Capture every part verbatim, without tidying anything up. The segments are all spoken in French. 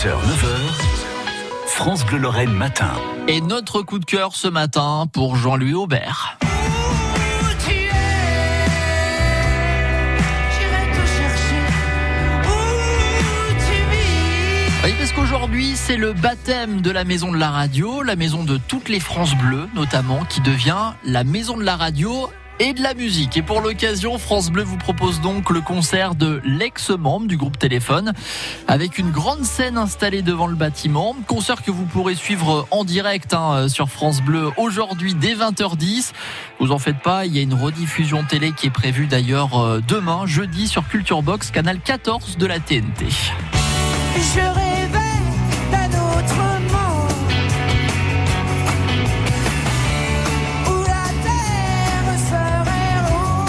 six heures neuf heures, France Bleu Lorraine Matin. Et notre coup de cœur ce matin pour Jean-Louis Aubert. Oui, parce qu'aujourd'hui, c'est le baptême de la Maison de la Radio, la maison de toutes les France Bleues, notamment, qui devient la Maison de la Radio et de la musique. Et pour l'occasion, France Bleu vous propose donc le concert de l'ex-membre du groupe Téléphone, avec une grande scène installée devant le bâtiment. Concert que vous pourrez suivre en direct hein, sur France Bleu aujourd'hui dès vingt heures dix. Vous en faites pas, il y a une rediffusion télé qui est prévue d'ailleurs demain, jeudi, sur Culture Box, canal quatorze de la T N T. Je rêvais d'un autre monde où la terre serait ronde.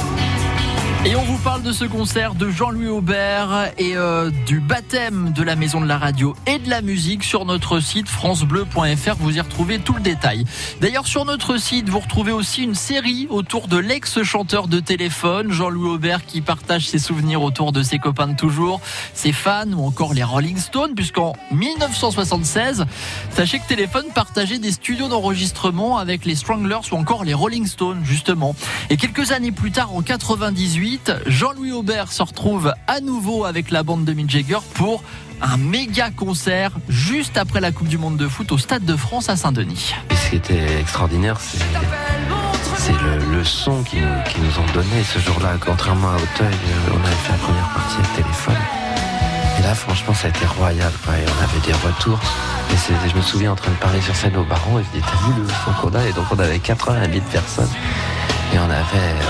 Et on vous parle de ce concert de Jean-Louis Aubert et euh, du baptême de la Maison de la Radio et de la musique sur notre site francebleu point fr. Vous y retrouvez tout le détail. D'ailleurs, sur notre site, vous retrouvez aussi une série autour de l'ex-chanteur de Téléphone, Jean-Louis Aubert, qui partage ses souvenirs autour de ses copains de toujours, ses fans ou encore les Rolling Stones, puisqu'en dix-neuf cent soixante-seize, sachez que Téléphone partageait des studios d'enregistrement avec les Stranglers ou encore les Rolling Stones, justement. Et quelques années plus tard, en quatre-vingt-dix-huit, Jean-Louis Aubert se retrouve à nouveau avec la bande de Mick Jagger pour un méga concert juste après la Coupe du Monde de foot au Stade de France à Saint-Denis. Et ce qui était extraordinaire, c'est, c'est le, le son qu'ils qui nous ont donné ce jour-là. Contrairement à Auteuil, on avait fait la première partie avec Téléphone. Et là, franchement, ça a été royal, quoi. Et on avait des retours. Et c'est, je me souviens en train de parler sur scène au Baron et je dis, t'as vu le son qu'on a? Et donc on avait quatre-vingt-dix mille personnes. Et on avait... Euh,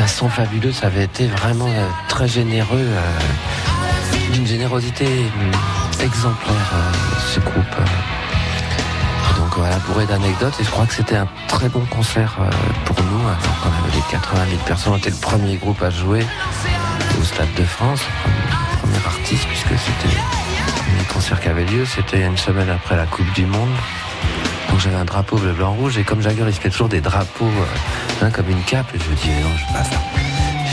un son fabuleux, ça avait été vraiment euh, très généreux, euh, d'une générosité euh, exemplaire, euh, ce groupe. Euh. Donc voilà, bourré d'anecdotes, et je crois que c'était un très bon concert euh, pour nous. Alors qu'on avait les quatre-vingt mille personnes, on était le premier groupe à jouer au Stade de France, le premier artiste, puisque c'était le concert qui avait lieu, c'était une semaine après la Coupe du Monde. Donc j'avais un drapeau bleu, blanc, rouge, et comme Jagger il se fait toujours des drapeaux, euh, hein, comme une cape, et je me dis non, je vais pas faire.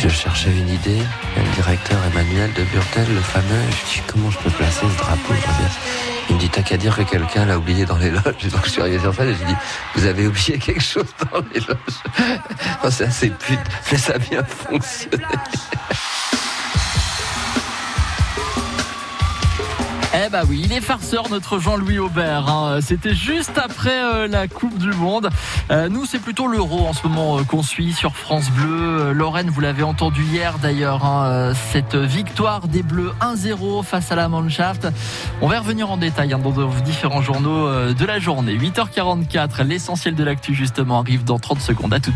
Je cherchais une idée, le directeur Emmanuel de Burtel, le fameux, je dis comment je peux placer ce drapeau? Il me dit, t'as qu'à dire que quelqu'un l'a oublié dans les loges. Donc je suis arrivé sur scène et je dis, vous avez oublié quelque chose dans les loges? Non, c'est assez pute, mais ça a bien fonctionné. Eh bah oui, il est farceur notre Jean-Louis Aubert, hein. C'était juste après euh, la Coupe du Monde. Euh, nous, c'est plutôt l'Euro en ce moment euh, qu'on suit sur France Bleu. Euh, Lorraine, vous l'avez entendu hier d'ailleurs, hein, cette victoire des Bleus un zéro face à la Mannschaft. On va revenir en détail hein, dans nos différents journaux euh, de la journée. huit heures quarante-quatre, l'essentiel de l'actu justement arrive dans trente secondes. À tout